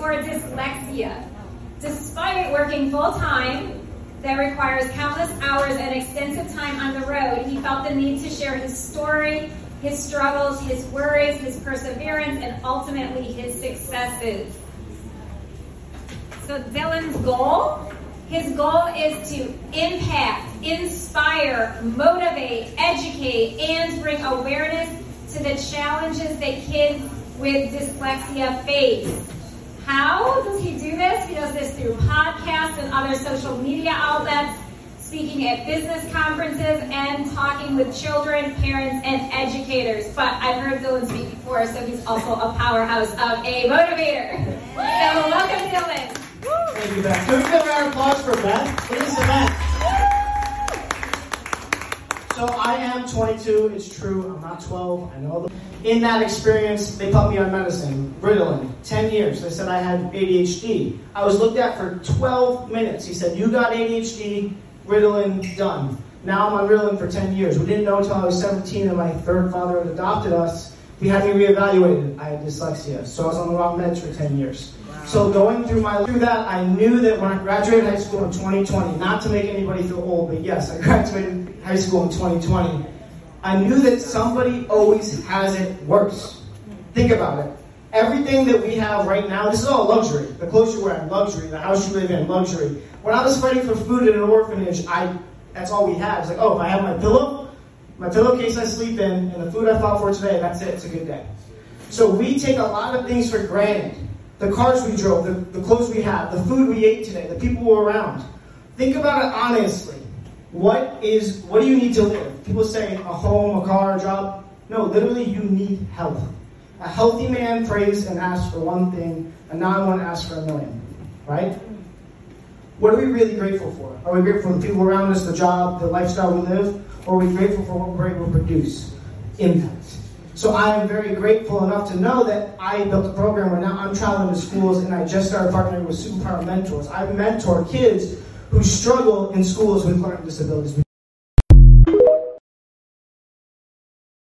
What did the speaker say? for dyslexia. Despite working full-time, that requires countless hours and extensive time on the road, he felt the need to share his story, his struggles, his worries, his perseverance, and ultimately his successes. So Dylan's goal? His goal is to impact, inspire, motivate, educate, and bring awareness to the challenges that kids with dyslexia face. How does he do this? He does this through podcasts and other social media outlets, speaking at business conferences, and talking with children, parents, and educators. But I've heard Dylan speak before, so he's also a powerhouse of a motivator. So welcome, Dylan. Thank you, Beth. Can we give a round of applause for Beth? Please, Beth. So I am 22. It's true. I'm not 12. I know them. In that experience, they put me on medicine, Ritalin, 10 years. They said I had ADHD. I was looked at for 12 minutes. He said, you got ADHD, Ritalin, done. Now I'm on Ritalin for 10 years. We didn't know until I was 17 and my third father had adopted us. He had me reevaluated. I had dyslexia, so I was on the wrong meds for 10 years. Wow. So going through that, I knew that when I graduated high school in 2020, not to make anybody feel old, but yes, I graduated high school in 2020, I knew that somebody always has it worse. Think about it. Everything that we have right now, this is all luxury. The clothes you wear, luxury. The house you live in, luxury. When I was fighting for food in an orphanage, that's all we had. It's like, oh, if I have my pillowcase I sleep in, and the food I fought for today, that's it. It's a good day. So we take a lot of things for granted. The cars we drove, the clothes we had, the food we ate today, the people we're around. Think about it honestly. What do you need to live? People say a home, a car, a job. No, literally you need health. A healthy man prays and asks for one thing, a non-one asks for a million, right? What are we really grateful for? Are we grateful for the people around us, the job, the lifestyle we live? Or are we grateful for what we're able to produce? Impact. So I am very grateful enough to know that I built a program where now I'm traveling to schools and I just started partnering with Superpower Mentors. I mentor kids who struggle in schools with learning disabilities.